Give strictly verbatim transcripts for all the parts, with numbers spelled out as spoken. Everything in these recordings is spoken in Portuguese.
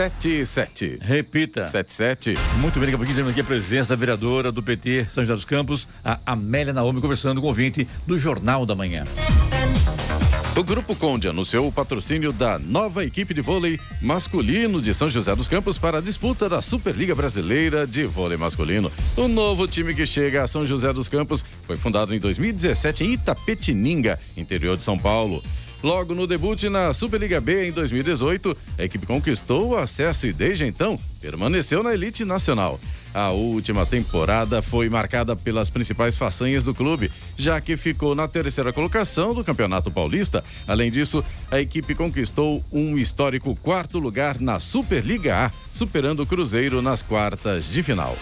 sete sete. Repita. sete sete. Muito bem, daqui a pouquinho temos aqui a presença da vereadora do P T São José dos Campos, a Amélia Naomi, conversando com o ouvinte do Jornal da Manhã. O Grupo Conde anunciou o patrocínio da nova equipe de vôlei masculino de São José dos Campos para a disputa da Superliga Brasileira de Vôlei Masculino. O novo time que chega a São José dos Campos foi fundado em dois mil e dezessete em Itapetininga, interior de São Paulo. Logo no debut na Superliga B em dois mil e dezoito, a equipe conquistou o acesso e desde então permaneceu na elite nacional. A última temporada foi marcada pelas principais façanhas do clube, já que ficou na terceira colocação do Campeonato Paulista. Além disso, a equipe conquistou um histórico quarto lugar na Superliga A, superando o Cruzeiro nas quartas de final.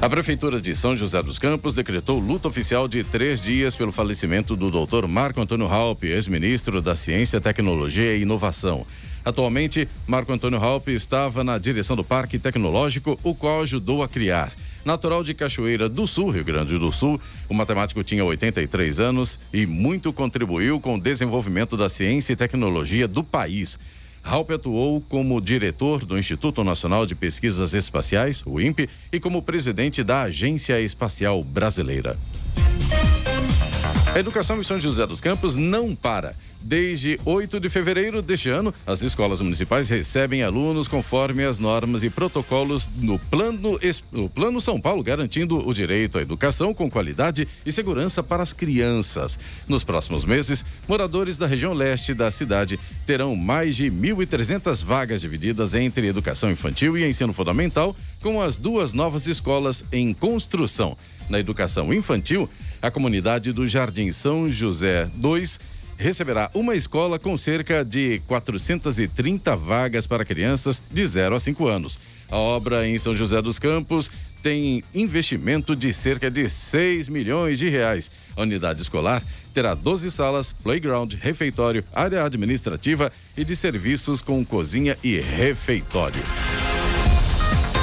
A Prefeitura de São José dos Campos decretou luta oficial de três dias pelo falecimento do doutor Marco Antônio Raupp, ex-ministro da Ciência, Tecnologia e Inovação. Atualmente, Marco Antônio Raupp estava na direção do Parque Tecnológico, o qual ajudou a criar. Natural de Cachoeira do Sul, Rio Grande do Sul, o matemático tinha oitenta e três anos e muito contribuiu com o desenvolvimento da ciência e tecnologia do país. Raupp atuou como diretor do Instituto Nacional de Pesquisas Espaciais, o I N P E, e como presidente da Agência Espacial Brasileira. A educação em São José dos Campos não para. Desde oito de fevereiro deste ano, as escolas municipais recebem alunos conforme as normas e protocolos no Plano, no Plano São Paulo, garantindo o direito à educação com qualidade e segurança para as crianças. Nos próximos meses, moradores da região leste da cidade terão mais de mil e trezentas vagas divididas entre educação infantil e ensino fundamental, com as duas novas escolas em construção. Na educação infantil, a comunidade do Jardim São José dois receberá uma escola com cerca de quatrocentas e trinta vagas para crianças de zero a cinco anos. A obra em São José dos Campos tem investimento de cerca de seis milhões de reais. A unidade escolar terá doze salas, playground, refeitório, área administrativa e de serviços com cozinha e refeitório.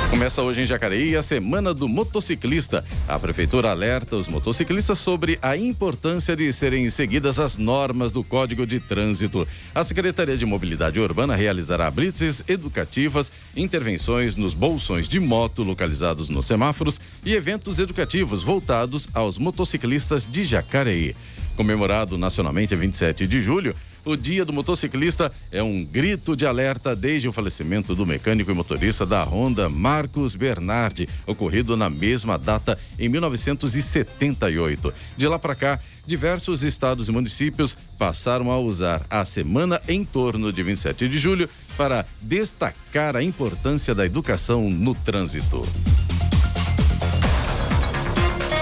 Começa hoje em Jacareí a Semana do Motociclista. A Prefeitura alerta os motociclistas sobre a importância de serem seguidas as normas do Código de Trânsito. A Secretaria de Mobilidade Urbana realizará blitzes educativas, intervenções nos bolsões de moto localizados nos semáforos e eventos educativos voltados aos motociclistas de Jacareí. Comemorado nacionalmente a vinte e sete de julho, o Dia do Motociclista é um grito de alerta desde o falecimento do mecânico e motorista da Honda, Marcos Bernardi, ocorrido na mesma data em mil novecentos e setenta e oito. De lá para cá, diversos estados e municípios passaram a usar a semana em torno de vinte e sete de julho para destacar a importância da educação no trânsito.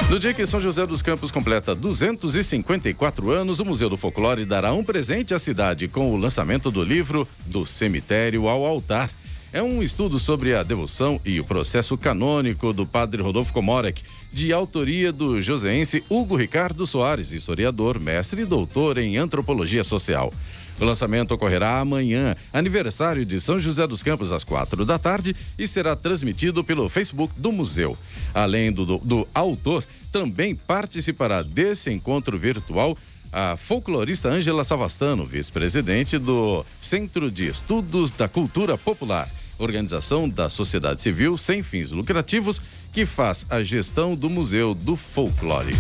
No dia que São José dos Campos completa duzentos e cinquenta e quatro anos, o Museu do Folclore dará um presente à cidade com o lançamento do livro Do Cemitério ao Altar. É um estudo sobre a devoção e o processo canônico do padre Rodolfo Komorek, de autoria do joseense Hugo Ricardo Soares, historiador, mestre e doutor em antropologia social. O lançamento ocorrerá amanhã, aniversário de São José dos Campos, às quatro da tarde, e será transmitido pelo Facebook do museu. Além do, do, do autor, também participará desse encontro virtual a folclorista Ângela Savastano, vice-presidente do Centro de Estudos da Cultura Popular, organização da sociedade civil sem fins lucrativos que faz a gestão do Museu do Folclore.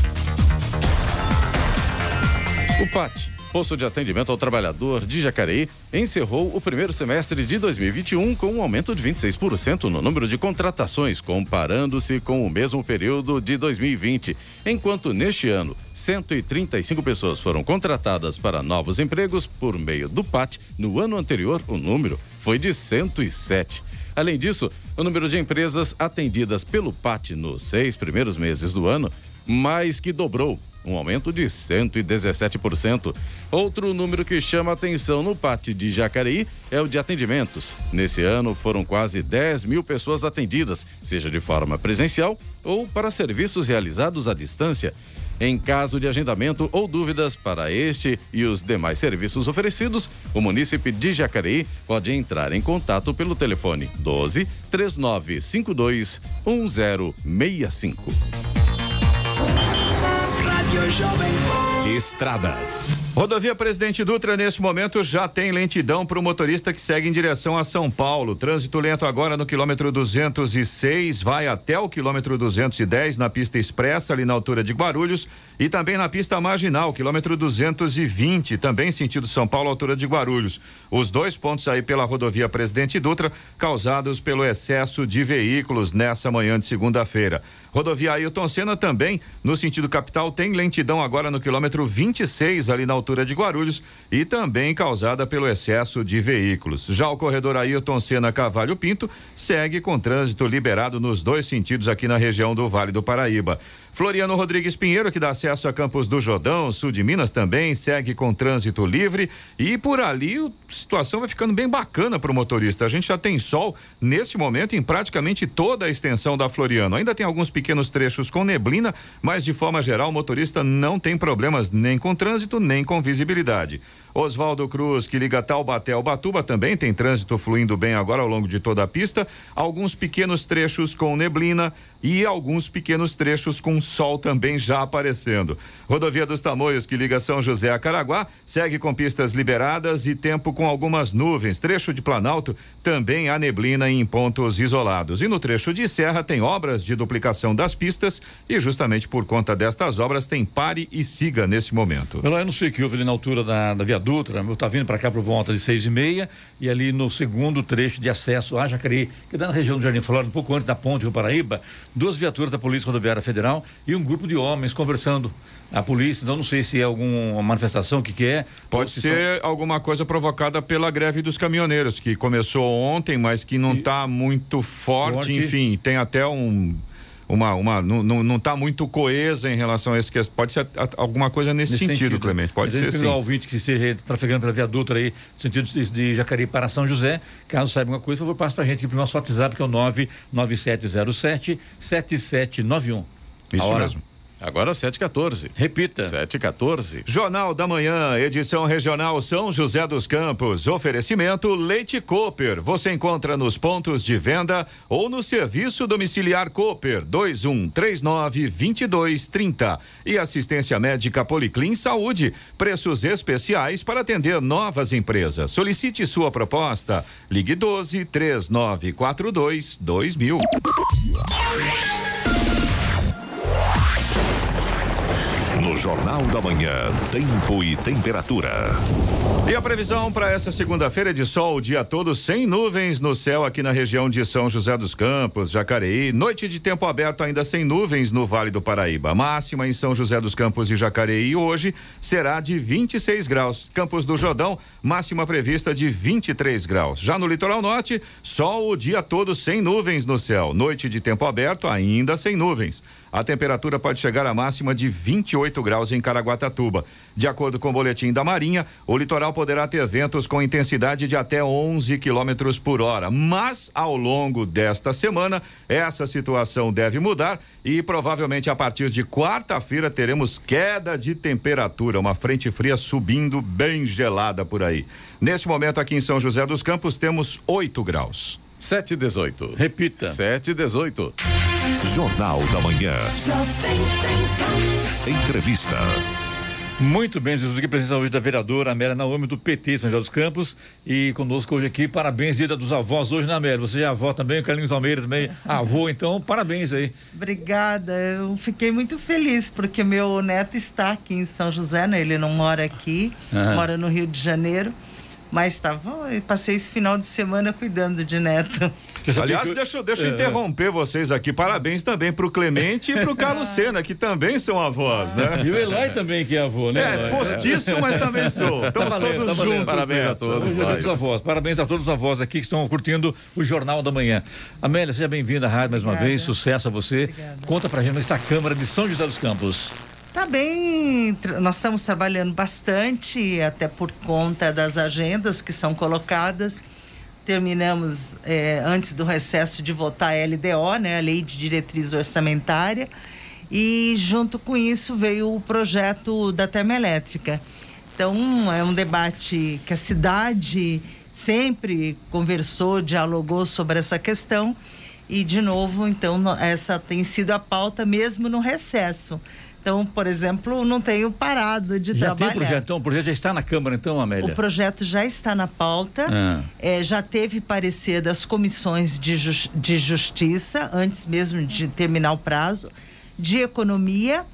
O P A T, Posto de Atendimento ao Trabalhador de Jacareí, encerrou o primeiro semestre de dois mil e vinte e um com um aumento de vinte e seis por cento no número de contratações, comparando-se com o mesmo período de dois mil e vinte. Enquanto neste ano, cento e trinta e cinco pessoas foram contratadas para novos empregos por meio do P A T, no ano anterior o número foi de cento e sete. Além disso, o número de empresas atendidas pelo P A T nos seis primeiros meses do ano mais que dobrou, um aumento de cento e dezessete por cento. Outro número que chama atenção no P A T de Jacareí é o de atendimentos. Nesse ano foram quase dez mil pessoas atendidas, seja de forma presencial ou para serviços realizados à distância. Em caso de agendamento ou dúvidas para este e os demais serviços oferecidos, o munícipe de Jacareí pode entrar em contato pelo telefone doze, três nove cinco dois, um zero seis cinco. Jovem Pan. Estradas. Rodovia Presidente Dutra, neste momento, já tem lentidão para o motorista que segue em direção a São Paulo. Trânsito lento agora no quilômetro duzentos e seis, vai até o quilômetro duzentos e dez na pista expressa, ali na altura de Guarulhos, e também na pista marginal, quilômetro duzentos e vinte, também sentido São Paulo, altura de Guarulhos. Os dois pontos aí pela Rodovia Presidente Dutra, causados pelo excesso de veículos nessa manhã de segunda-feira. Rodovia Ayrton Senna também, no sentido capital, tem lentidão agora no quilômetro vinte e seis, ali na altura de Guarulhos, e também causada pelo excesso de veículos. Já o corredor Ayrton Senna Carvalho Pinto segue com trânsito liberado nos dois sentidos aqui na região do Vale do Paraíba. Floriano Rodrigues Pinheiro, que dá acesso a Campos do Jordão, sul de Minas, também segue com trânsito livre, e por ali a situação vai ficando bem bacana para o motorista. A gente já tem sol nesse momento em praticamente toda a extensão da Floriano. Ainda tem alguns pequenos trechos com neblina, mas de forma geral o motorista não tem problemas nem com trânsito, nem com visibilidade. Oswaldo Cruz, que liga Taubaté ao Batuba, também tem trânsito fluindo bem agora ao longo de toda a pista, alguns pequenos trechos com neblina e alguns pequenos trechos com sol também já aparecendo. Rodovia dos Tamoios, que liga São José a Caraguá, segue com pistas liberadas e tempo com algumas nuvens. Trecho de Planalto, também há neblina em pontos isolados. E no trecho de Serra tem obras de duplicação das pistas e justamente por conta destas obras tem pare e siga nesse momento. Eu não sei o que houve ali na altura da, da Via Dutra, eu tá vindo para cá por volta de seis e meia e ali no segundo trecho de acesso a Jacareí, que dá na região do Jardim Flora, um pouco antes da ponte do Paraíba, duas viaturas da Polícia Rodoviária Federal e um grupo de homens conversando. A polícia, então não sei se é alguma manifestação, o que que é. Pode se ser são... alguma coisa provocada pela greve dos caminhoneiros, que começou ontem, mas que não está e... muito forte, forte, enfim, tem até um... Uma, uma, não está muito coesa em relação a isso, pode ser a, a, alguma coisa nesse, nesse sentido, sentido, Clemente, pode ser sim. O ouvinte que esteja trafegando pela Via Dutra aí, no sentido de, de Jacareí para São José, caso saiba alguma coisa, por favor, passe para a gente aqui para o nosso WhatsApp, que é o nove nove sete zero sete sete sete nove um. Isso hora... mesmo. Agora sete e quatorze. Repita. sete e quatorze. Jornal da Manhã, edição regional São José dos Campos. Oferecimento Leite Cooper. Você encontra nos pontos de venda ou no serviço domiciliar Cooper dois um três nove, dois dois três zero. E assistência médica Policlin Saúde. Preços especiais para atender novas empresas. Solicite sua proposta. Ligue doze, três nove quatro dois, dois mil. No Jornal da Manhã, tempo e temperatura. E a previsão para essa segunda-feira é de sol o dia todo, sem nuvens no céu aqui na região de São José dos Campos, Jacareí. Noite de tempo aberto ainda sem nuvens no Vale do Paraíba. Máxima em São José dos Campos e Jacareí hoje será de vinte e seis graus. Campos do Jordão, máxima prevista de vinte e três graus. Já no litoral norte, sol o dia todo sem nuvens no céu. Noite de tempo aberto ainda sem nuvens. A temperatura pode chegar à máxima de vinte e oito graus em Caraguatatuba. De acordo com o boletim da Marinha, o litoral poderá ter ventos com intensidade de até onze quilômetros por hora. Mas, ao longo desta semana, essa situação deve mudar e provavelmente a partir de quarta-feira teremos queda de temperatura, uma frente fria subindo bem gelada por aí. Neste momento, aqui em São José dos Campos, temos oito graus. sete e dezoito. Repita. sete e dezoito. Jornal da Manhã. Entrevista. Muito bem, Jesus, aqui presença hoje da vereadora Amélia Naomi, do P T São José dos Campos, e conosco hoje aqui, parabéns, dia dos avós hoje, na Amélia, você é avó também, o Carlinhos Almeida também, avô, então, parabéns aí. Obrigada, eu fiquei muito feliz, porque meu neto está aqui em São José, né, ele não mora aqui, uhum. mora no Rio de Janeiro. Mas estava, passei esse final de semana cuidando de neto. Aliás, deixa, deixa eu interromper vocês aqui. Parabéns também para o Clemente e para o Carlos Senna, que também são avós, né? E o Eloy também, que é avô, né? É, Eloy? Postiço, mas também sou. Estamos tá valendo, todos tá juntos. Parabéns a todos. Parabéns a avós. Parabéns a todos os avós aqui que estão curtindo o Jornal da Manhã. Amélia, seja bem-vinda à rádio mais uma Obrigada. vez. Sucesso a você. Obrigada. Conta para a gente nesta Câmara de São José dos Campos. Tá bem, nós estamos trabalhando bastante, até por conta das agendas que são colocadas. Terminamos é, antes do recesso de votar a L D O, né, a Lei de Diretriz Orçamentária, e junto com isso veio o projeto da termoelétrica. Então, é um debate que a cidade sempre conversou, dialogou sobre essa questão, e de novo, então, essa tem sido a pauta mesmo no recesso. Então, por exemplo, não tenho parado de já trabalhar. Já tem projeto, então? O projeto já está na Câmara, então, Amélia? O projeto já está na pauta, ah. é, já teve parecer das comissões de, ju de Justiça, antes mesmo de terminar o prazo, de Economia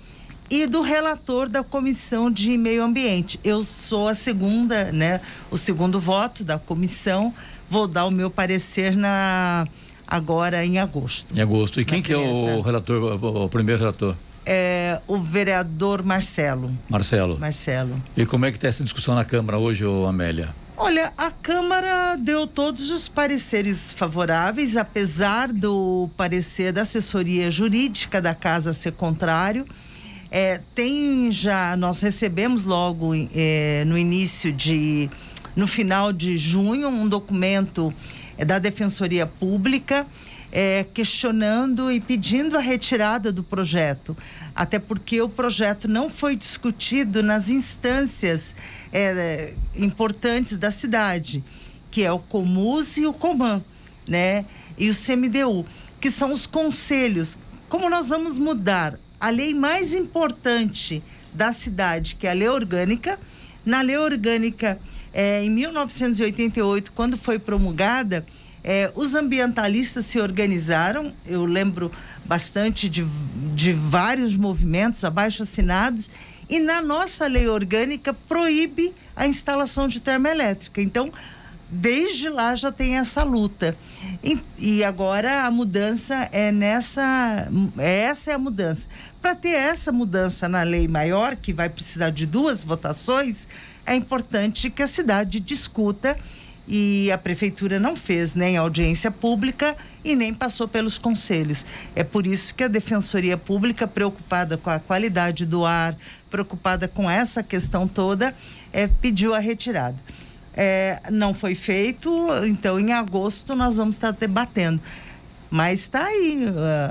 e do relator da Comissão de Meio Ambiente. Eu sou a segunda, né, o segundo voto da comissão, vou dar o meu parecer na, agora em agosto. Em agosto. E quem que é o relator, o primeiro relator? É, o vereador Marcelo. Marcelo. Marcelo. E como é que está essa discussão na Câmara hoje, ô Amélia? Olha, a Câmara deu todos os pareceres favoráveis, apesar do parecer da assessoria jurídica da Casa ser contrário. É, tem já, nós recebemos logo é, no início de, no final de junho, um documento é, da Defensoria Pública, É, questionando e pedindo a retirada do projeto, até porque o projeto não foi discutido nas instâncias é, importantes da cidade, que é o Comus e o Coman, né? E o C M D U, que são os conselhos. Como nós vamos mudar a lei mais importante da cidade, que é a lei orgânica? Na lei orgânica, é, em mil novecentos e oitenta e oito, quando foi promulgada, É, os ambientalistas se organizaram, eu lembro bastante de, de vários movimentos abaixo-assinados, e na nossa lei orgânica proíbe a instalação de termoelétrica. Então, desde lá já tem essa luta. E, e agora a mudança é nessa... Essa é a mudança. Para ter essa mudança na lei maior, que vai precisar de duas votações, é importante que a cidade discuta. E a prefeitura não fez nem audiência pública e nem passou pelos conselhos. É por isso que a Defensoria Pública, preocupada com a qualidade do ar, preocupada com essa questão toda, é, pediu a retirada. É, não foi feito, então em agosto nós vamos estar debatendo. Mas está aí,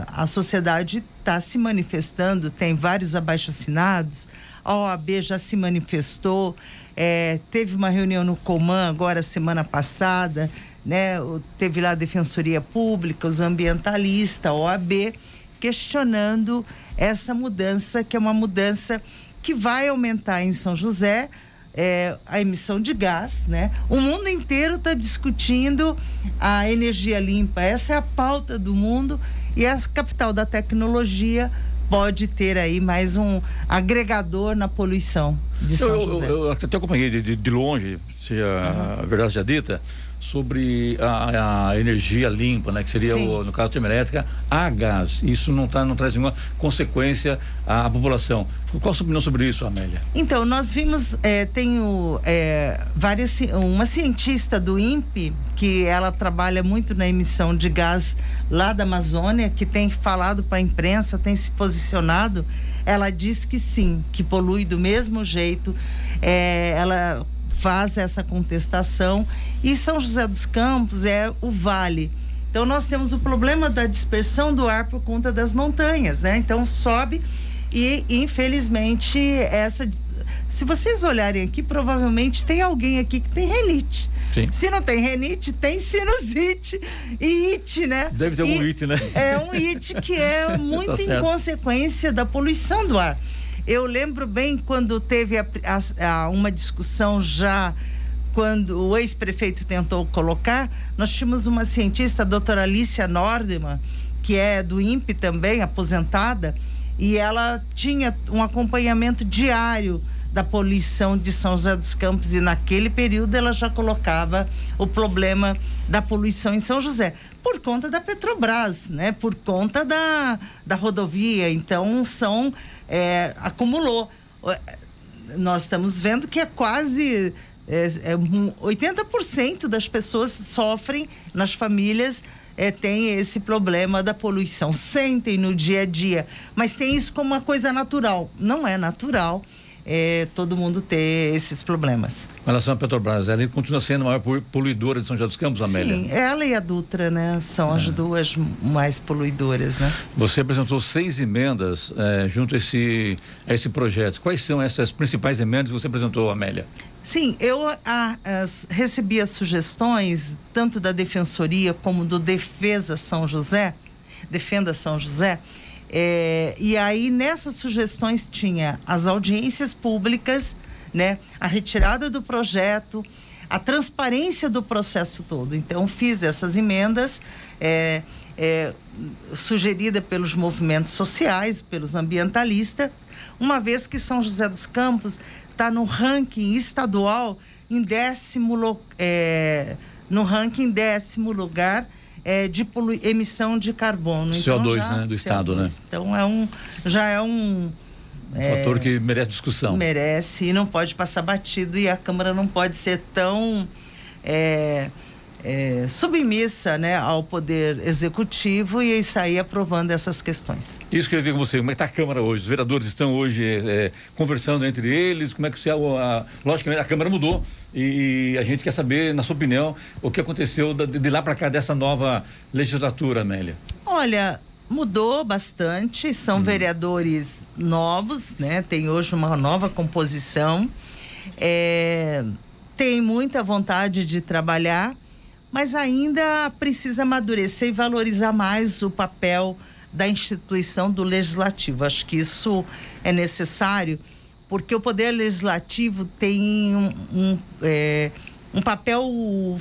a sociedade está se manifestando, tem vários abaixo-assinados, a O A B já se manifestou, é, teve uma reunião no Coman agora semana passada, né? Teve lá a Defensoria Pública, os ambientalistas, a O A B, questionando essa mudança, que é uma mudança que vai aumentar em São José é, a emissão de gás, né? O mundo inteiro está discutindo a energia limpa, essa é a pauta do mundo, e a capital da tecnologia pode ter aí mais um agregador na poluição de São eu, José. Eu, eu até acompanhei de, de longe, se a, uhum. a verdade seja dita, sobre a, a energia limpa, né? Que seria, o, no caso, termoelétrica, a gás. Isso não, tá, não traz nenhuma consequência à, à população. Qual a sua opinião sobre isso, Amélia? Então, nós vimos, é, tem o, é, várias, uma cientista do INPE, que ela trabalha muito na emissão de gás lá da Amazônia, que tem falado para a imprensa, tem se posicionado. Ela diz que sim, que polui do mesmo jeito. É, ela... faz essa contestação, e São José dos Campos é o vale, então nós temos o problema da dispersão do ar por conta das montanhas, né? Então sobe e infelizmente essa, se vocês olharem aqui, provavelmente tem alguém aqui que tem renite. Sim. Se não tem renite, tem sinusite e it, né? Deve ter algum it, né? É um it que é muito tá em consequência da poluição do ar. Eu lembro bem quando teve a, a, a, uma discussão já, quando o ex-prefeito tentou colocar, nós tínhamos uma cientista, a doutora Alicia Nordeman, que é do INPE também, aposentada, e ela tinha um acompanhamento diário da poluição de São José dos Campos, e naquele período ela já colocava o problema da poluição em São José, por conta da Petrobras, né? Por conta da, da rodovia, então são... É, acumulou. Nós estamos vendo que é quase é, é, oitenta por cento das pessoas sofrem, nas famílias é, tem esse problema da poluição, sentem no dia a dia, mas tem isso como uma coisa natural. Não é natural é, todo mundo ter esses problemas. Em relação à Petrobras, ela continua sendo a maior poluidora de São José dos Campos, Amélia? Sim, ela e a Dutra, né? São é. as duas mais poluidoras, né? Você apresentou seis emendas é, junto a esse, a esse projeto. Quais são essas principais emendas que você apresentou, Amélia? Sim, eu a, a, recebi as sugestões tanto da Defensoria como do Defesa São José, Defenda São José, É, e aí nessas sugestões tinha as audiências públicas, né, a retirada do projeto, a transparência do processo todo. Então fiz essas emendas é, é, sugerida pelos movimentos sociais, pelos ambientalistas, uma vez que São José dos Campos está no ranking estadual em décimo é, no ranking décimo lugar é, de polu- emissão de carbono. Então, C O dois, já, né, do C O dois, estado, né? Então é um, já é um Um é, fator que merece discussão. Merece, e não pode passar batido, e a Câmara não pode ser tão é, é, submissa, né, ao Poder Executivo e sair aprovando essas questões. Isso que eu ia ver com você, como é que está a Câmara hoje? Os vereadores estão hoje é, conversando entre eles, como é que você... A, logicamente, a Câmara mudou, e a gente quer saber, na sua opinião, o que aconteceu de, de lá para cá dessa nova legislatura, Amélia. Olha... Mudou bastante, são hum. vereadores novos, né? Tem hoje uma nova composição, é, tem muita vontade de trabalhar, mas ainda precisa amadurecer e valorizar mais o papel da instituição do legislativo. Acho que isso é necessário, porque o poder legislativo tem um, um, é, um papel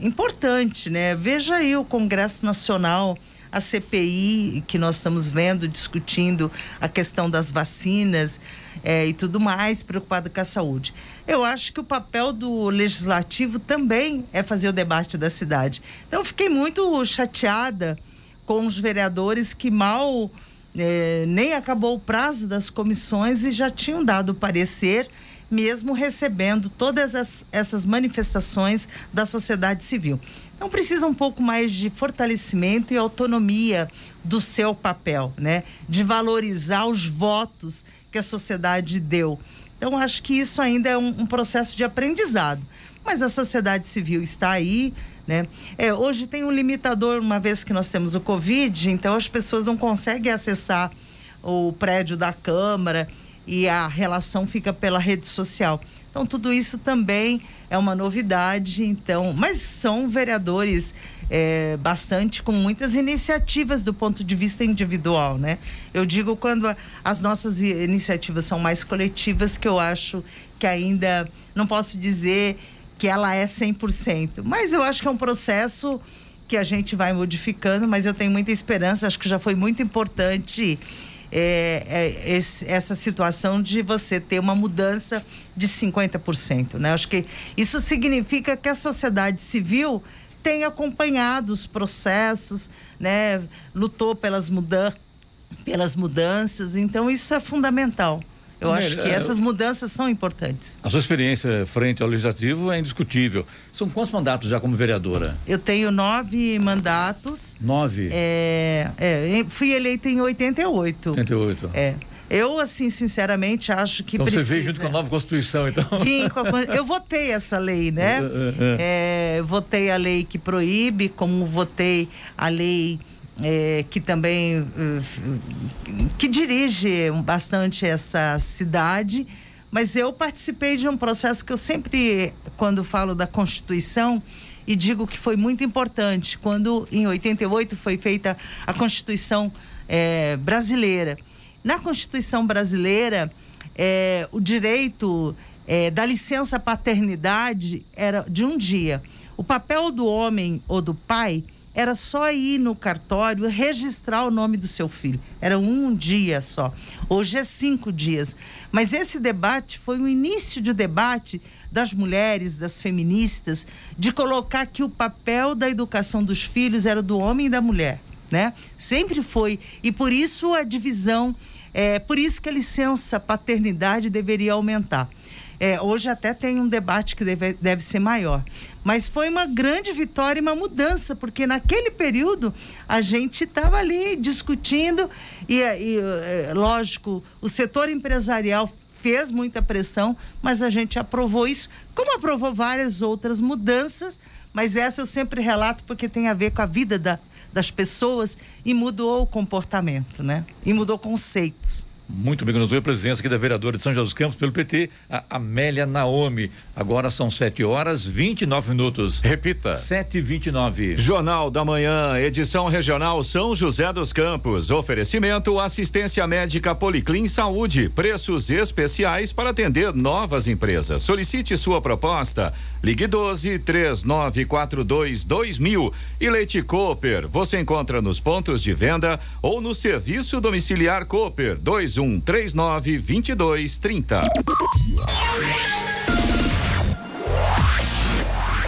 importante, né? Veja aí o Congresso Nacional... A C P I, que nós estamos vendo, discutindo a questão das vacinas é, e tudo mais, preocupado com a saúde. Eu acho que o papel do legislativo também é fazer o debate da cidade. Então, fiquei muito chateada com os vereadores que mal, é, nem acabou o prazo das comissões e já tinham dado parecer, mesmo recebendo todas as, essas manifestações da sociedade civil. Então precisa um pouco mais de fortalecimento e autonomia do seu papel, né? De valorizar os votos que a sociedade deu. Então acho que isso ainda é um, um processo de aprendizado. Mas a sociedade civil está aí, né? É, hoje tem um limitador, uma vez que nós temos o Covid, então as pessoas não conseguem acessar o prédio da Câmara e a relação fica pela rede social. Então, tudo isso também é uma novidade, então... Mas são vereadores é, bastante, com muitas iniciativas do ponto de vista individual, né? Eu digo quando a, as nossas iniciativas são mais coletivas, que eu acho que ainda... Não posso dizer que ela é cem por cento, mas eu acho que é um processo que a gente vai modificando, mas eu tenho muita esperança, acho que já foi muito importante... É, é, esse, essa situação de você ter uma mudança de cinquenta por cento, né? Acho que isso significa que a sociedade civil tem acompanhado os processos, né? Lutou pelas, muda- pelas mudanças, então isso é fundamental. Eu acho que essas mudanças são importantes. A sua experiência frente ao legislativo é indiscutível. São quantos mandatos já como vereadora? Eu tenho nove mandatos. Nove? É, é, fui eleita em oitenta e oito. oitenta e oito. É. Eu, assim, sinceramente, acho que então precisa... Então você veio junto com a nova Constituição, então? Sim, com a... eu votei essa lei, né? É, é. É, votei a lei que proíbe, como votei a lei... É, que também que dirige bastante essa cidade, mas eu participei de um processo que eu sempre, quando falo da Constituição, e digo que foi muito importante, quando em oitenta e oito foi feita a Constituição é, brasileira. Na Constituição brasileira, é, o direito é, da licença paternidade era de um dia. O papel do homem ou do pai era só ir no cartório registrar o nome do seu filho. Era um dia só. Hoje é cinco dias. Mas esse debate foi o início de debate das mulheres, das feministas, de colocar que o papel da educação dos filhos era do homem e da mulher, né? Sempre foi. E por isso a divisão, é, por isso que a licença paternidade deveria aumentar. É, hoje até tem um debate que deve, deve ser maior, mas foi uma grande vitória e uma mudança, porque naquele período a gente estava ali discutindo e, e lógico, o setor empresarial fez muita pressão, mas a gente aprovou isso, como aprovou várias outras mudanças, mas essa eu sempre relato porque tem a ver com a vida da, das pessoas e mudou o comportamento, né? E mudou conceitos. Muito bem, nos dois, a presença aqui da vereadora de São José dos Campos pelo P T, a Amélia Naomi. Agora são sete horas e vinte e nove minutos. Repita. sete e vinte e nove. Jornal da Manhã, edição regional São José dos Campos. Oferecimento, assistência médica Policlin Saúde. Preços especiais para atender novas empresas. Solicite sua proposta. Ligue doze, três nove quatro dois, dois mil. E Leite Cooper, você encontra nos pontos de venda ou no serviço domiciliar Cooper. dois um três nove, vinte e dois trinta.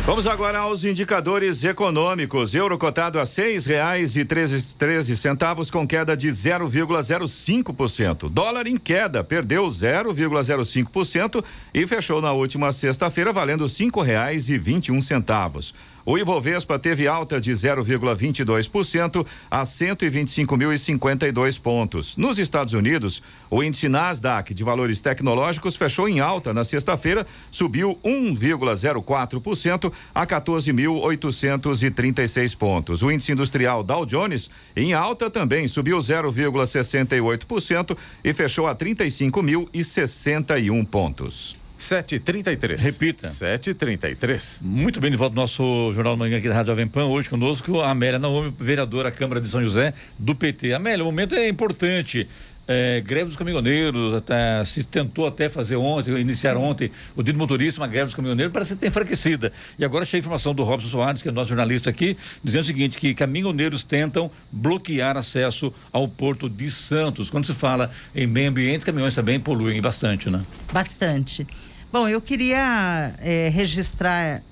Vamos agora aos indicadores econômicos. Euro cotado a seis reais e treze, treze centavos, com queda de zero vírgula zero cinco por cento. Dólar em queda, perdeu zero vírgula zero cinco por cento e fechou na última sexta-feira valendo cinco reais e vinte e um centavos. O Ibovespa teve alta de zero vírgula vinte e dois por cento a cento e vinte e cinco mil e cinquenta e dois pontos. Nos Estados Unidos, o índice Nasdaq de valores tecnológicos fechou em alta na sexta-feira, subiu um vírgula zero quatro por cento a quatorze mil oitocentos e trinta e seis pontos. O índice industrial Dow Jones em alta também, subiu zero vírgula sessenta e oito por cento e fechou a trinta e cinco mil e sessenta e um pontos. sete e trinta e três. Repita. sete e trinta e três. Muito bem, de volta ao nosso Jornal da Manhã aqui da Rádio Jovem Pan. Hoje conosco a Amélia Naomi, vereadora da Câmara de São José do P T. Amélia, o momento é importante. É, greve dos caminhoneiros, até, se tentou até fazer ontem, iniciar ontem o dia do motorista, uma greve dos caminhoneiros, parece que tem enfraquecida. E agora chega a informação do Robson Soares, que é nosso jornalista aqui, dizendo o seguinte, que caminhoneiros tentam bloquear acesso ao Porto de Santos. Quando se fala em meio ambiente, caminhões também poluem bastante, né? Bastante. Bom, eu queria é, registrar,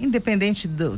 independente do,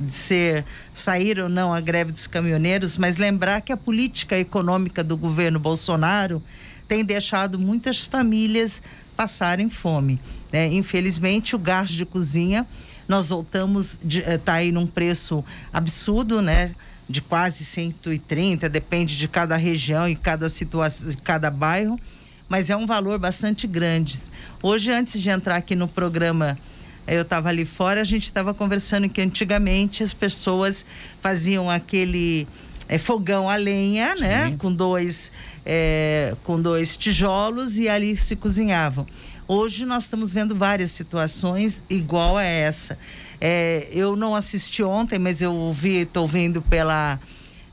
de ser sair ou não a greve dos caminhoneiros, mas lembrar que a política econômica do governo Bolsonaro tem deixado muitas famílias passarem fome, né? Infelizmente, o gás de cozinha, nós voltamos, está aí num preço absurdo, né? De quase cento e trinta, depende de cada região e cada situação, de cada bairro, mas é um valor bastante grande. Hoje, antes de entrar aqui no programa, eu estava ali fora, a gente estava conversando que antigamente as pessoas faziam aquele é, fogão a lenha, sim, né? Com dois, é, com dois tijolos e ali se cozinhavam. Hoje nós estamos vendo várias situações igual a essa. É, eu não assisti ontem, mas eu ouvi, estou vendo pela...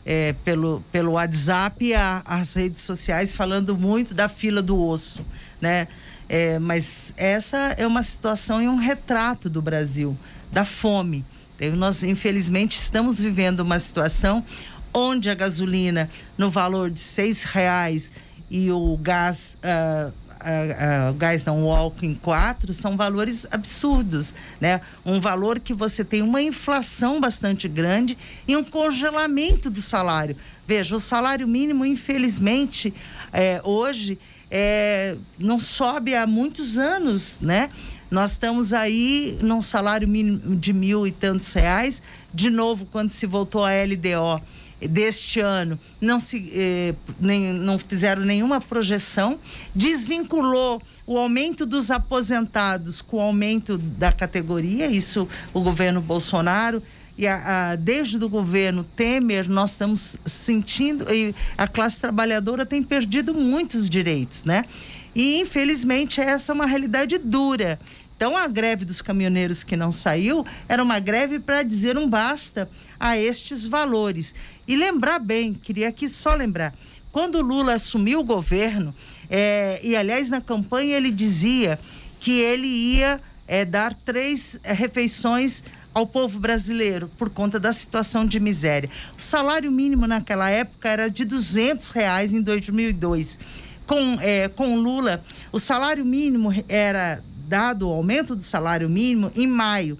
É, pelo, pelo WhatsApp, a, as redes sociais falando muito da fila do osso, né? É, mas essa é uma situação e um retrato do Brasil, da fome. Então, nós, infelizmente, estamos vivendo uma situação onde a gasolina, no valor de seis reais e o gás, uh, uh, uh, gás não, o álcool em quatro, são valores absurdos, né? Um valor que você tem uma inflação bastante grande e um congelamento do salário. Veja, o salário mínimo, infelizmente, é, hoje... É, não sobe há muitos anos, né? Nós estamos aí num salário mínimo de mil e tantos reais. De novo, quando se voltou a L D O deste ano, não, se, eh, nem, não fizeram nenhuma projeção, desvinculou o aumento dos aposentados com o aumento da categoria, isso o governo Bolsonaro. E a, a, desde o governo Temer, nós estamos sentindo, e a classe trabalhadora tem perdido muitos direitos, né? E, infelizmente, essa é uma realidade dura. Então, a greve dos caminhoneiros que não saiu era uma greve para dizer um basta a estes valores. E lembrar bem, queria aqui só lembrar, quando o Lula assumiu o governo, é, e, aliás, na campanha ele dizia que ele ia é, dar três é, refeições ao povo brasileiro, por conta da situação de miséria. O salário mínimo naquela época era de duzentos reais em dois mil e dois. Com, é, com Lula, o salário mínimo era dado, o aumento do salário mínimo, em maio.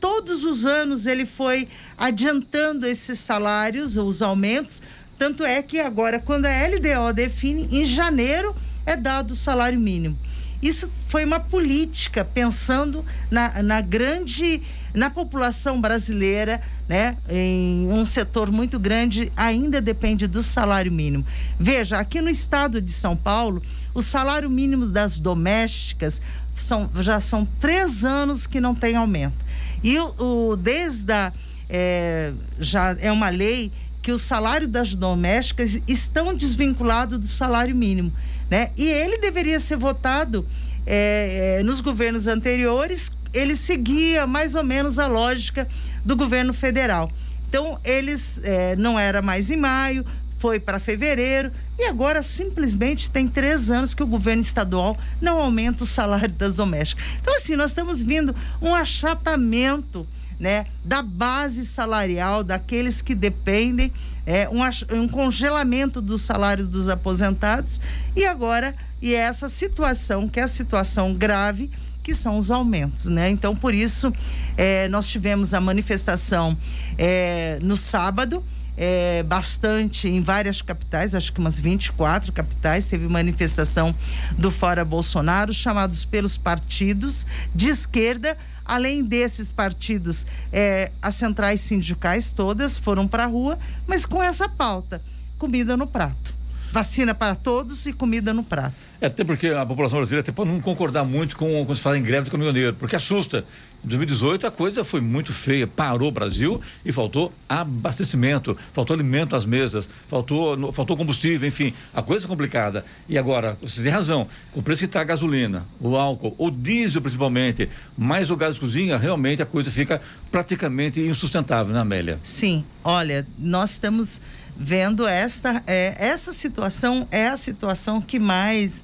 Todos os anos ele foi adiantando esses salários, os aumentos, tanto é que agora, quando a L D O define, em janeiro é dado o salário mínimo. Isso foi uma política pensando na, na grande, na população brasileira, né? Em um setor muito grande ainda depende do salário mínimo. Veja, aqui no estado de São Paulo, o salário mínimo das domésticas são, já são três anos que não tem aumento. E o, o desde a, é, já é uma lei que o salário das domésticas estão desvinculados do salário mínimo, né? E ele deveria ser votado é, é, nos governos anteriores, ele seguia mais ou menos a lógica do governo federal. Então, eles é, não era mais em maio, foi para fevereiro, e agora simplesmente tem três anos que o governo estadual não aumenta o salário das domésticas. Então, assim, nós estamos vendo um achatamento, né, da base salarial, daqueles que dependem, é, um, um congelamento do salário dos aposentados, e agora, e essa situação, que é a situação grave, que são os aumentos, né? Então, por isso, é, nós tivemos a manifestação é, no sábado, É, bastante em várias capitais, acho que umas vinte e quatro capitais, teve manifestação do Fora Bolsonaro, chamados pelos partidos de esquerda. Além desses partidos, é, as centrais sindicais todas foram para a rua, mas com essa pauta: comida no prato, vacina para todos e comida no prato. É, até porque a população brasileira até pode não concordar muito com quando se fala em greve do caminhoneiro, porque assusta. Em dois mil e dezoito a coisa foi muito feia, parou o Brasil e faltou abastecimento, faltou alimento às mesas, faltou, faltou combustível, enfim, a coisa complicada. E agora, você tem razão, o preço que está a gasolina, o álcool, o diesel principalmente, mais o gás de cozinha, realmente a coisa fica praticamente insustentável, né, Amélia? Sim, olha, nós estamos vendo esta, é, essa situação, é a situação que mais,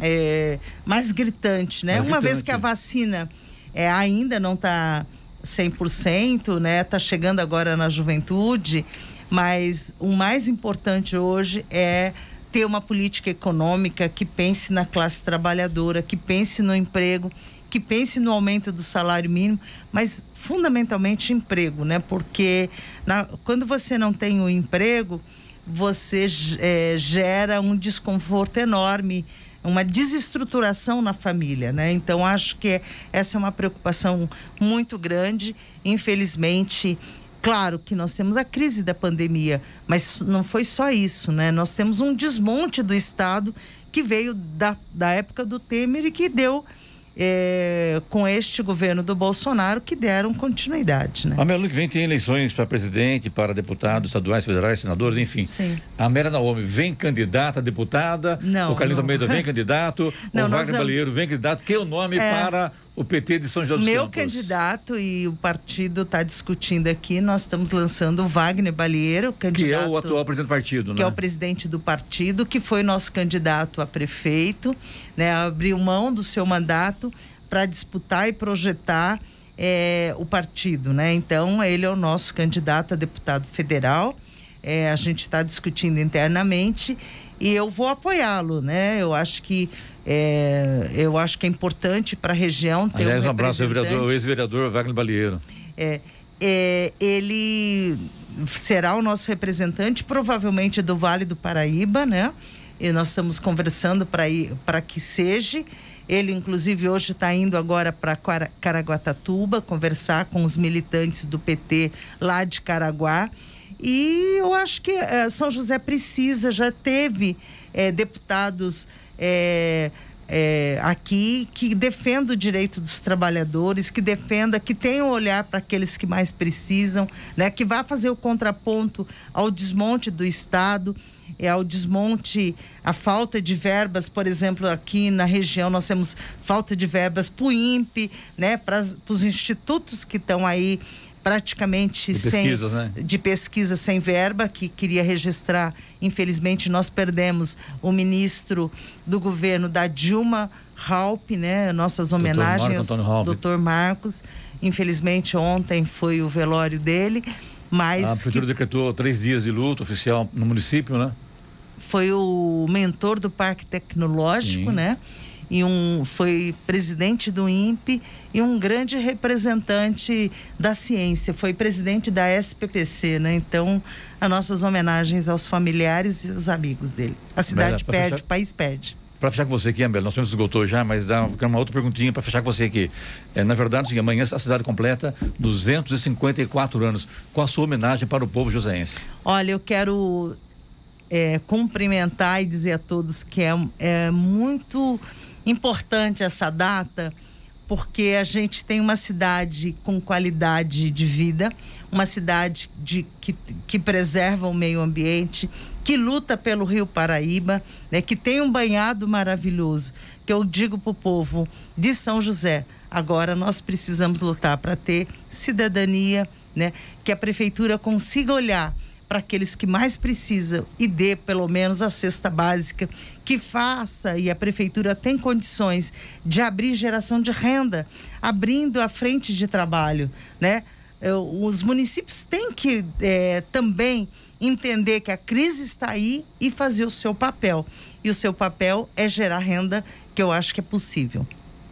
é, mais gritante, né? Mais Uma gritante. vez que a vacina... É, ainda não está cem por cento, né? Está chegando agora na juventude, mas o mais importante hoje é ter uma política econômica que pense na classe trabalhadora, que pense no emprego, que pense no aumento do salário mínimo, mas fundamentalmente emprego, né? Porque na, quando você não tem o emprego, você é, gera um desconforto enorme, uma desestruturação na família, né? Então, acho que essa é uma preocupação muito grande. Infelizmente, claro que nós temos a crise da pandemia, mas não foi só isso, né? Nós temos um desmonte do Estado que veio da, da época do Temer e que deu... É, com este governo do Bolsonaro, que deram continuidade, né? Amélia, ano que vem tem eleições para presidente, para deputados estaduais, federais, senadores, enfim. Sim. A Amélia Naomi vem candidata a deputada? Não. O Carlinhos Almeida vem candidato? Não, o Wagner Balieiro vem candidato? Que é o nome é... para o P T de São José dos Campos? Meu candidato, e o partido está discutindo aqui, nós estamos lançando o Wagner Balieiro, candidato... Que é o atual presidente do partido, né? Que é o presidente do partido, que foi nosso candidato a prefeito, né? Abriu mão do seu mandato para disputar e projetar é, o partido, né? Então, ele é o nosso candidato a deputado federal. É, a gente está discutindo internamente e eu vou apoiá-lo, né? Eu acho que é, eu acho que é importante para a região ter... Aliás, um, um abraço ao vereador, ex-vereador Wagner Balieiro. É, é, ele será o nosso representante, provavelmente do Vale do Paraíba, né? E nós estamos conversando para que seja. Ele, inclusive, hoje está indo agora para Caraguatatuba conversar com os militantes do P T lá de Caraguá. E eu acho que eh, São José precisa, já teve eh, deputados eh, eh, aqui que defendam o direito dos trabalhadores, que defenda, que tenham um olhar para aqueles que mais precisam, né? Que vá fazer o contraponto ao desmonte do Estado, é ao desmonte, a falta de verbas. Por exemplo, aqui na região nós temos falta de verbas para o INPE, né, para os institutos que estão aí praticamente de sem pesquisas, né? De pesquisa sem verba, que queria registrar. Infelizmente, nós perdemos o ministro do governo da Dilma, Raupp, né? Nossas homenagens ao doutor Marcos. Infelizmente, ontem foi o velório dele. Mas a prefeitura que... decretou três dias de luto oficial no município, né? Foi o mentor do Parque Tecnológico, Sim. né? E um, foi presidente do INPE e um grande representante da ciência. Foi presidente da S P P C, né? Então, as nossas homenagens aos familiares e aos amigos dele. A cidade Bela, pede, fechar... o país pede. Para fechar com você aqui, Amélia, nós temos esgotou já, mas dá uma outra perguntinha para fechar com você aqui. É, na verdade, sim, amanhã a cidade completa duzentos e cinquenta e quatro anos. Qual a sua homenagem para o povo joseense? Olha, eu quero é, cumprimentar e dizer a todos que é, é muito importante essa data porque a gente tem uma cidade com qualidade de vida, uma cidade de, que, que preserva o meio ambiente, que luta pelo Rio Paraíba, né, que tem um banhado maravilhoso, que eu digo para o povo de São José, agora nós precisamos lutar para ter cidadania, né, que a prefeitura consiga olhar para aqueles que mais precisam e dê pelo menos a cesta básica, que faça, e a prefeitura tem condições de abrir geração de renda, abrindo a frente de trabalho, né? Os municípios têm que é, também entender que a crise está aí e fazer o seu papel, e o seu papel é gerar renda, que eu acho que é possível.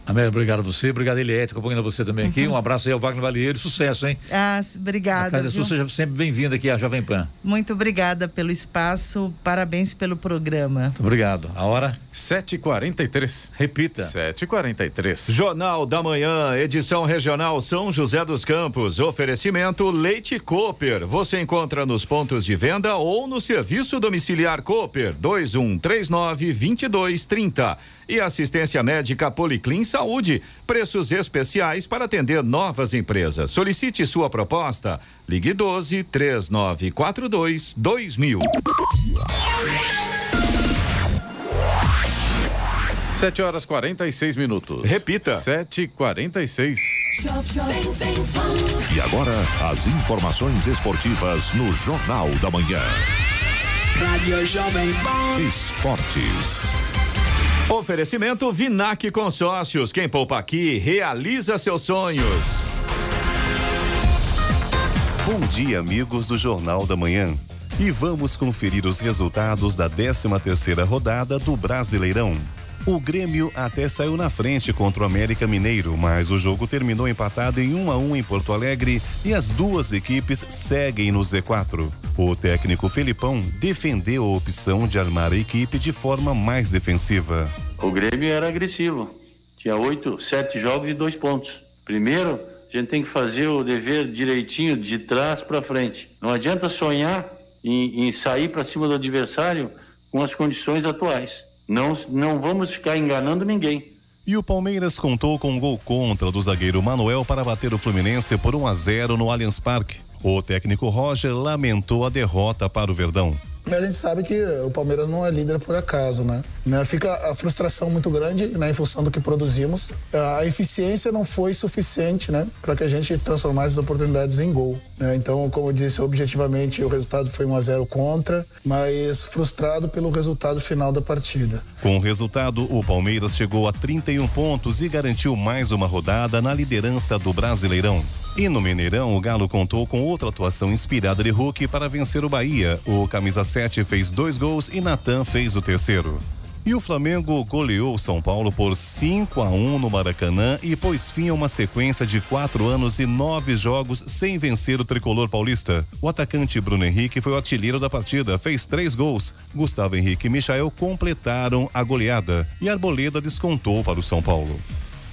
Amélia, obrigado a você, obrigado Eliette, acompanhando você também aqui, uhum. Um abraço aí ao Wagner Balieiro, sucesso, hein? Ah, obrigada. A casa é sua, seja sempre bem-vinda aqui à Jovem Pan. Muito obrigada pelo espaço, parabéns pelo programa. Muito obrigado. A hora? sete e quarenta e três. Repita. sete e quarenta e três. Jornal da Manhã, edição regional São José dos Campos, oferecimento Leite Cooper, você encontra nos pontos de venda ou no serviço domiciliar Cooper, dois um três nove, vinte e dois trinta. E assistência médica Policlin Saúde, preços especiais para atender novas empresas. Solicite sua proposta, ligue doze, três nove quatro dois, dois mil. sete horas e quarenta e seis minutos. Repita. sete e quarenta e seis. E agora, as informações esportivas no Jornal da Manhã. Rádio Jovem Pan. Esportes. Oferecimento Vinac Consórcios. Quem poupa aqui, realiza seus sonhos. Bom dia, amigos do Jornal da Manhã. E vamos conferir os resultados da décima terceira rodada do Brasileirão. O Grêmio até saiu na frente contra o América Mineiro, mas o jogo terminou empatado em um a um em Porto Alegre e as duas equipes seguem no zê quatro. O técnico Felipão defendeu a opção de armar a equipe de forma mais defensiva. O Grêmio era agressivo, tinha oito, sete jogos e dois pontos. Primeiro, a gente tem que fazer o dever direitinho de trás para frente. Não adianta sonhar em, em sair para cima do adversário com as condições atuais. Não, não vamos ficar enganando ninguém. E o Palmeiras contou com um gol contra do zagueiro Manuel para bater o Fluminense por um a zero no Allianz Parque. O técnico Roger lamentou a derrota para o Verdão. A gente sabe que o Palmeiras não é líder por acaso, né? Fica a frustração muito grande, né, em função do que produzimos. A eficiência não foi suficiente, né, para que a gente transformasse as oportunidades em gol. Então, como eu disse, objetivamente o resultado foi um a zero contra, mas frustrado pelo resultado final da partida. Com o resultado, o Palmeiras chegou a trinta e um pontos e garantiu mais uma rodada na liderança do Brasileirão. E no Mineirão, o Galo contou com outra atuação inspirada de Hulk para vencer o Bahia. O camisa sete fez dois gols e Natan fez o terceiro. E o Flamengo goleou o São Paulo por cinco a um no Maracanã e pôs fim a uma sequência de quatro anos e nove jogos sem vencer o tricolor paulista. O atacante Bruno Henrique foi o artilheiro da partida, fez três gols. Gustavo Henrique e Michael completaram a goleada e Arboleda descontou para o São Paulo.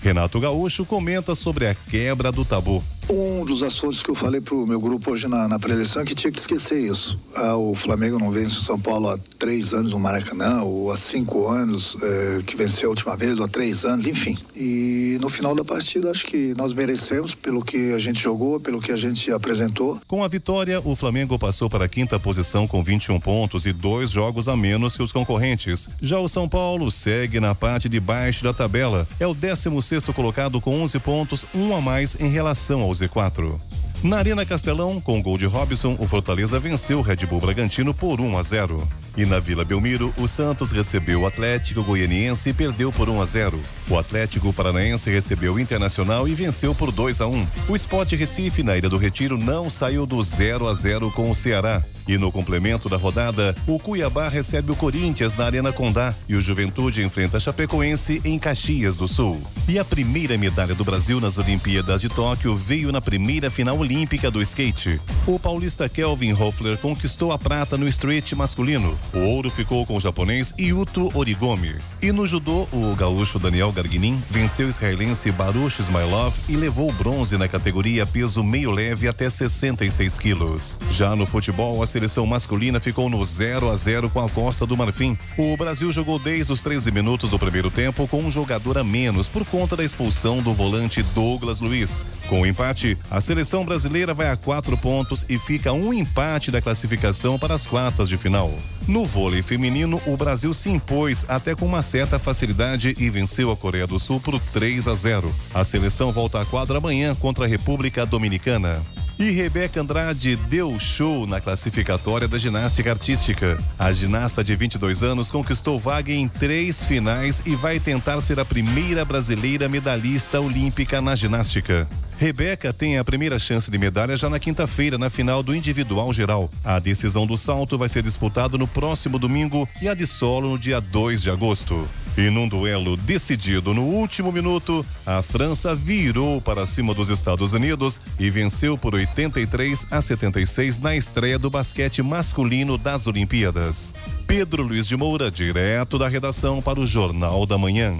Renato Gaúcho comenta sobre a quebra do tabu. Um dos assuntos que eu falei pro meu grupo hoje na, na pré-eleição é que tinha que esquecer isso. Ah, o Flamengo não vence o São Paulo há três anos no Maracanã, ou há cinco anos eh, que venceu a última vez, ou há três anos, enfim. E no final da partida acho que nós merecemos pelo que a gente jogou, pelo que a gente apresentou. Com a vitória, o Flamengo passou para a quinta posição com vinte e um pontos e dois jogos a menos que os concorrentes. Já o São Paulo segue na parte de baixo da tabela. É o décimo sexto colocado com onze pontos, um a mais em relação ao zê quatro. Na Arena Castelão, com gol de Robson, o Fortaleza venceu o Red Bull Bragantino por um a zero. E na Vila Belmiro, o Santos recebeu o Atlético Goianiense e perdeu por um a zero. O Atlético Paranaense recebeu o Internacional e venceu por dois a um. O Sport Recife, na Ilha do Retiro, não saiu do zero a zero com o Ceará. E no complemento da rodada, o Cuiabá recebe o Corinthians na Arena Condá e o Juventude enfrenta a Chapecoense em Caxias do Sul. E a primeira medalha do Brasil nas Olimpíadas de Tóquio veio na primeira final olímpica olímpica do skate. O paulista Kelvin Hoeffler conquistou a prata no street masculino. O ouro ficou com o japonês Yuto Origome. E no judô, o gaúcho Daniel Garguinin venceu o israelense Baruch Ismailov e levou bronze na categoria peso meio leve até sessenta e seis quilos. Já no futebol, a seleção masculina ficou no zero a zero com a Costa do Marfim. O Brasil jogou desde os treze minutos do primeiro tempo com um jogador a menos por conta da expulsão do volante Douglas Luiz. Com o empate, a seleção brasileira vai a quatro pontos e fica um empate da classificação para as quartas de final. No vôlei feminino, o Brasil se impôs até com uma certa facilidade e venceu a Coreia do Sul por três a zero. A seleção volta à quadra amanhã contra a República Dominicana. E Rebeca Andrade deu show na classificatória da ginástica artística. A ginasta de vinte e dois anos conquistou vaga em três finais e vai tentar ser a primeira brasileira medalhista olímpica na ginástica. Rebeca tem a primeira chance de medalha já na quinta-feira, na final do individual geral. A decisão do salto vai ser disputada no próximo domingo e a de solo no dia dois de agosto. E num duelo decidido no último minuto, a França virou para cima dos Estados Unidos e venceu por oitenta e três a setenta e seis na estreia do basquete masculino das Olimpíadas. Pedro Luiz de Moura, direto da redação para o Jornal da Manhã.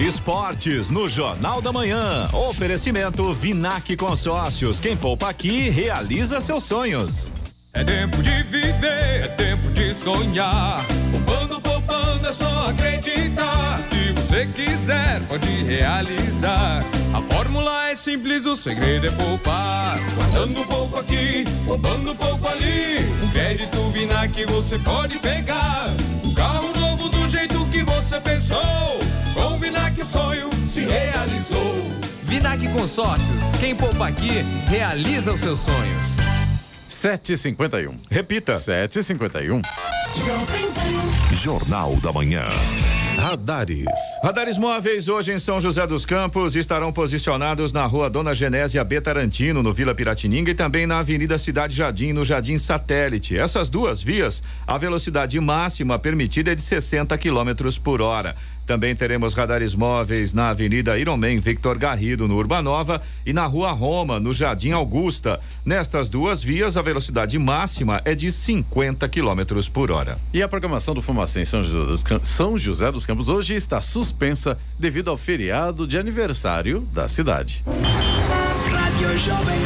Esportes no Jornal da Manhã. Oferecimento Vinac Consórcios. Quem poupa aqui, realiza seus sonhos. É tempo de viver, é tempo de sonhar. Poupando, poupando, é só acreditar. Se você quiser, pode realizar. A fórmula é simples, o segredo é poupar. Guardando um pouco aqui, poupando um pouco ali. Um crédito Vinac você pode pegar. Um carro novo do jeito que você pensou. Com o Vinac o sonho se realizou. Vinac Consórcios, quem poupa aqui, realiza os seus sonhos. sete e cinquenta e um. Repita. sete e cinquenta e um. Jornal da Manhã. Radares. Radares móveis hoje em São José dos Campos estarão posicionados na rua Dona Genésia B. Tarantino, no Vila Piratininga, e também na Avenida Cidade Jardim, no Jardim Satélite. Essas duas vias, a velocidade máxima permitida é de sessenta quilômetros por hora. Também teremos radares móveis na Avenida Ironman Victor Garrido, no Urbanova, e na Rua Roma, no Jardim Augusta. Nestas duas vias, a velocidade máxima é de cinquenta quilômetros por hora. E a programação do Fumacê em São José dos Campos hoje está suspensa devido ao feriado de aniversário da cidade. Rádio Jovem.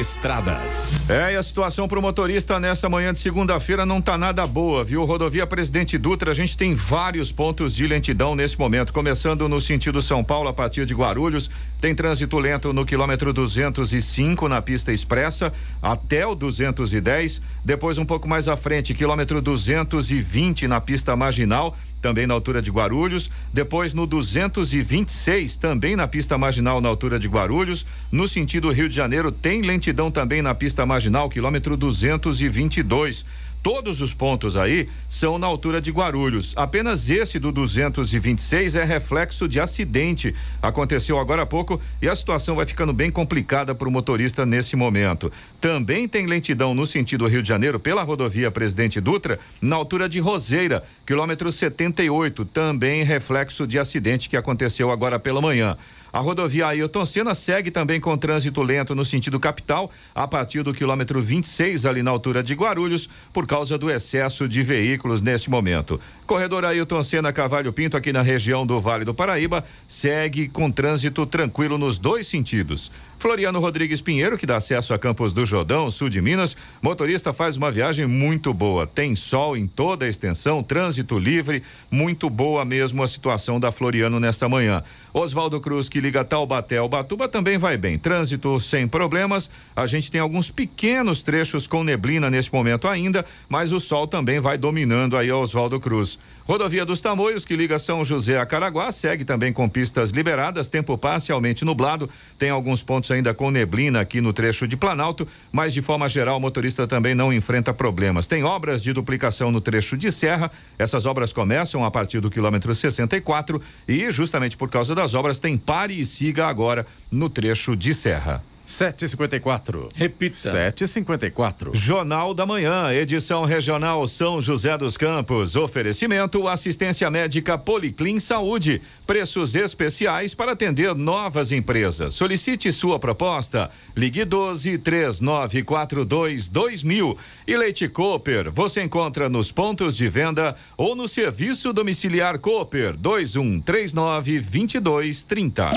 Estradas. É, e a situação para o motorista nessa manhã de segunda-feira não tá nada boa, viu? Rodovia Presidente Dutra, a gente tem vários pontos de lentidão nesse momento, começando no sentido São Paulo, a partir de Guarulhos, tem trânsito lento no quilômetro duzentos e cinco na pista expressa até o duzentos e dez, depois um pouco mais à frente, quilômetro duzentos e vinte na pista marginal, também na altura de Guarulhos, depois no duzentos e vinte e seis, também na pista marginal na altura de Guarulhos, no sentido Rio de Janeiro tem lentidão também na pista marginal, quilômetro duzentos e vinte e dois. Todos os pontos aí são na altura de Guarulhos. Apenas esse do duzentos e vinte e seis é reflexo de acidente. Aconteceu agora há pouco e a situação vai ficando bem complicada para o motorista nesse momento. Também tem lentidão no sentido Rio de Janeiro pela rodovia Presidente Dutra, na altura de Roseira, quilômetro setenta e oito, também reflexo de acidente que aconteceu agora pela manhã. A rodovia Ayrton Senna segue também com trânsito lento no sentido capital, a partir do quilômetro vinte e seis, ali na altura de Guarulhos, por causa do excesso de veículos neste momento. Corredor Ayrton Senna Carvalho Pinto, aqui na região do Vale do Paraíba, segue com trânsito tranquilo nos dois sentidos. Floriano Rodrigues Pinheiro, que dá acesso a Campos do Jordão, sul de Minas, motorista faz uma viagem muito boa. Tem sol em toda a extensão, trânsito livre, muito boa mesmo a situação da Floriano nesta manhã. Oswaldo Cruz, que liga Taubaté ao Batuba, também vai bem. Trânsito sem problemas. A gente tem alguns pequenos trechos com neblina nesse momento ainda, mas o sol também vai dominando aí a Oswaldo Cruz. Rodovia dos Tamoios, que liga São José a Caraguá, segue também com pistas liberadas, tempo parcialmente nublado, tem alguns pontos ainda com neblina aqui no trecho de Planalto, mas de forma geral o motorista também não enfrenta problemas. Tem obras de duplicação no trecho de Serra, essas obras começam a partir do quilômetro sessenta e quatro e justamente por causa das obras tem pare e siga agora no trecho de Serra. sete e cinquenta e quatro. Repita. sete e cinquenta e quatro. Jornal da Manhã, edição regional São José dos Campos. Oferecimento, assistência médica Policlin Saúde. Preços especiais para atender novas empresas. Solicite sua proposta. Ligue doze, três nove quatro dois, dois mil. E Leite Cooper, você encontra nos pontos de venda ou no serviço domiciliar Cooper, dois um três nove, vinte e dois trinta.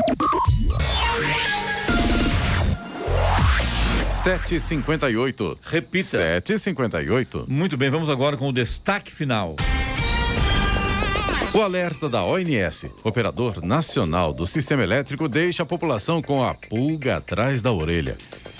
sete e cinquenta e oito. Repita. sete e cinquenta e oito. Muito bem, vamos agora com o destaque final. O alerta da O N S, Operador Nacional do Sistema Elétrico, deixa a população com a pulga atrás da orelha.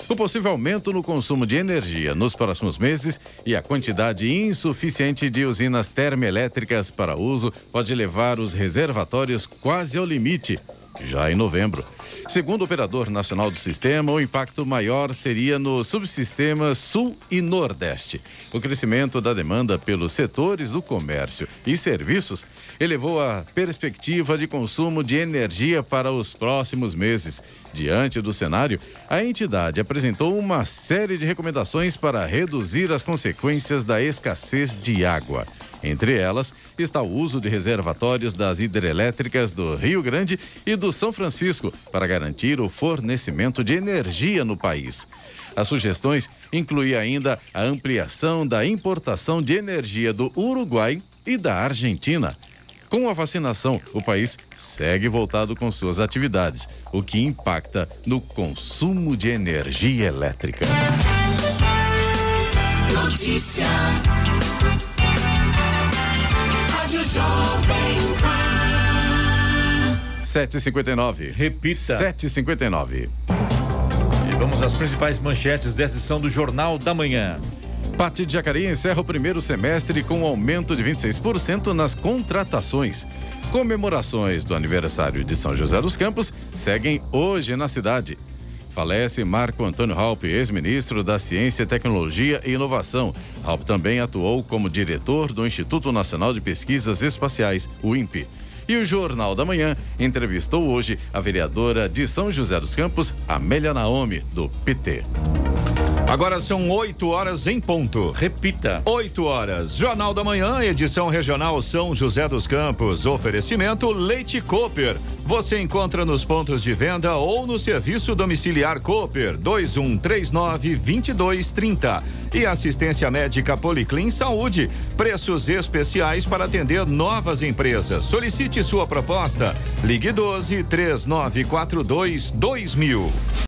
O possível aumento no consumo de energia nos próximos meses e a quantidade insuficiente de usinas termoelétricas para uso pode levar os reservatórios quase ao limite, já em novembro. Segundo o Operador Nacional do Sistema, o impacto maior seria no subsistema Sul e Nordeste. O crescimento da demanda pelos setores do comércio e serviços elevou a perspectiva de consumo de energia para os próximos meses. Diante do cenário, a entidade apresentou uma série de recomendações para reduzir as consequências da escassez de água. Entre elas está o uso de reservatórios das hidrelétricas do Rio Grande e do São Francisco para garantir o fornecimento de energia no país. As sugestões incluem ainda a ampliação da importação de energia do Uruguai e da Argentina. Com a vacinação, o país segue voltado com suas atividades, o que impacta no consumo de energia elétrica. Notícia. sete e cinquenta e nove. Repita. sete e cinquenta e nove. E vamos às principais manchetes desta edição do Jornal da Manhã. Pati de Jacareí encerra o primeiro semestre com um aumento de vinte e seis por cento nas contratações. Comemorações do aniversário de São José dos Campos seguem hoje na cidade. Falece Marco Antônio Raupp, ex-ministro da Ciência, Tecnologia e Inovação. Raupp também atuou como diretor do Instituto Nacional de Pesquisas Espaciais, o I N P E. E o Jornal da Manhã entrevistou hoje a vereadora de São José dos Campos, Amélia Naomi, do P T. Agora são oito horas em ponto. Repita. oito horas. Jornal da Manhã, edição regional São José dos Campos. Oferecimento Leite Cooper. Você encontra nos pontos de venda ou no serviço domiciliar Cooper, dois um três nove, vinte e dois trinta. E assistência médica Policlin Saúde. Preços especiais para atender novas empresas. Solicite sua proposta. Ligue doze, três nove quatro dois, dois mil.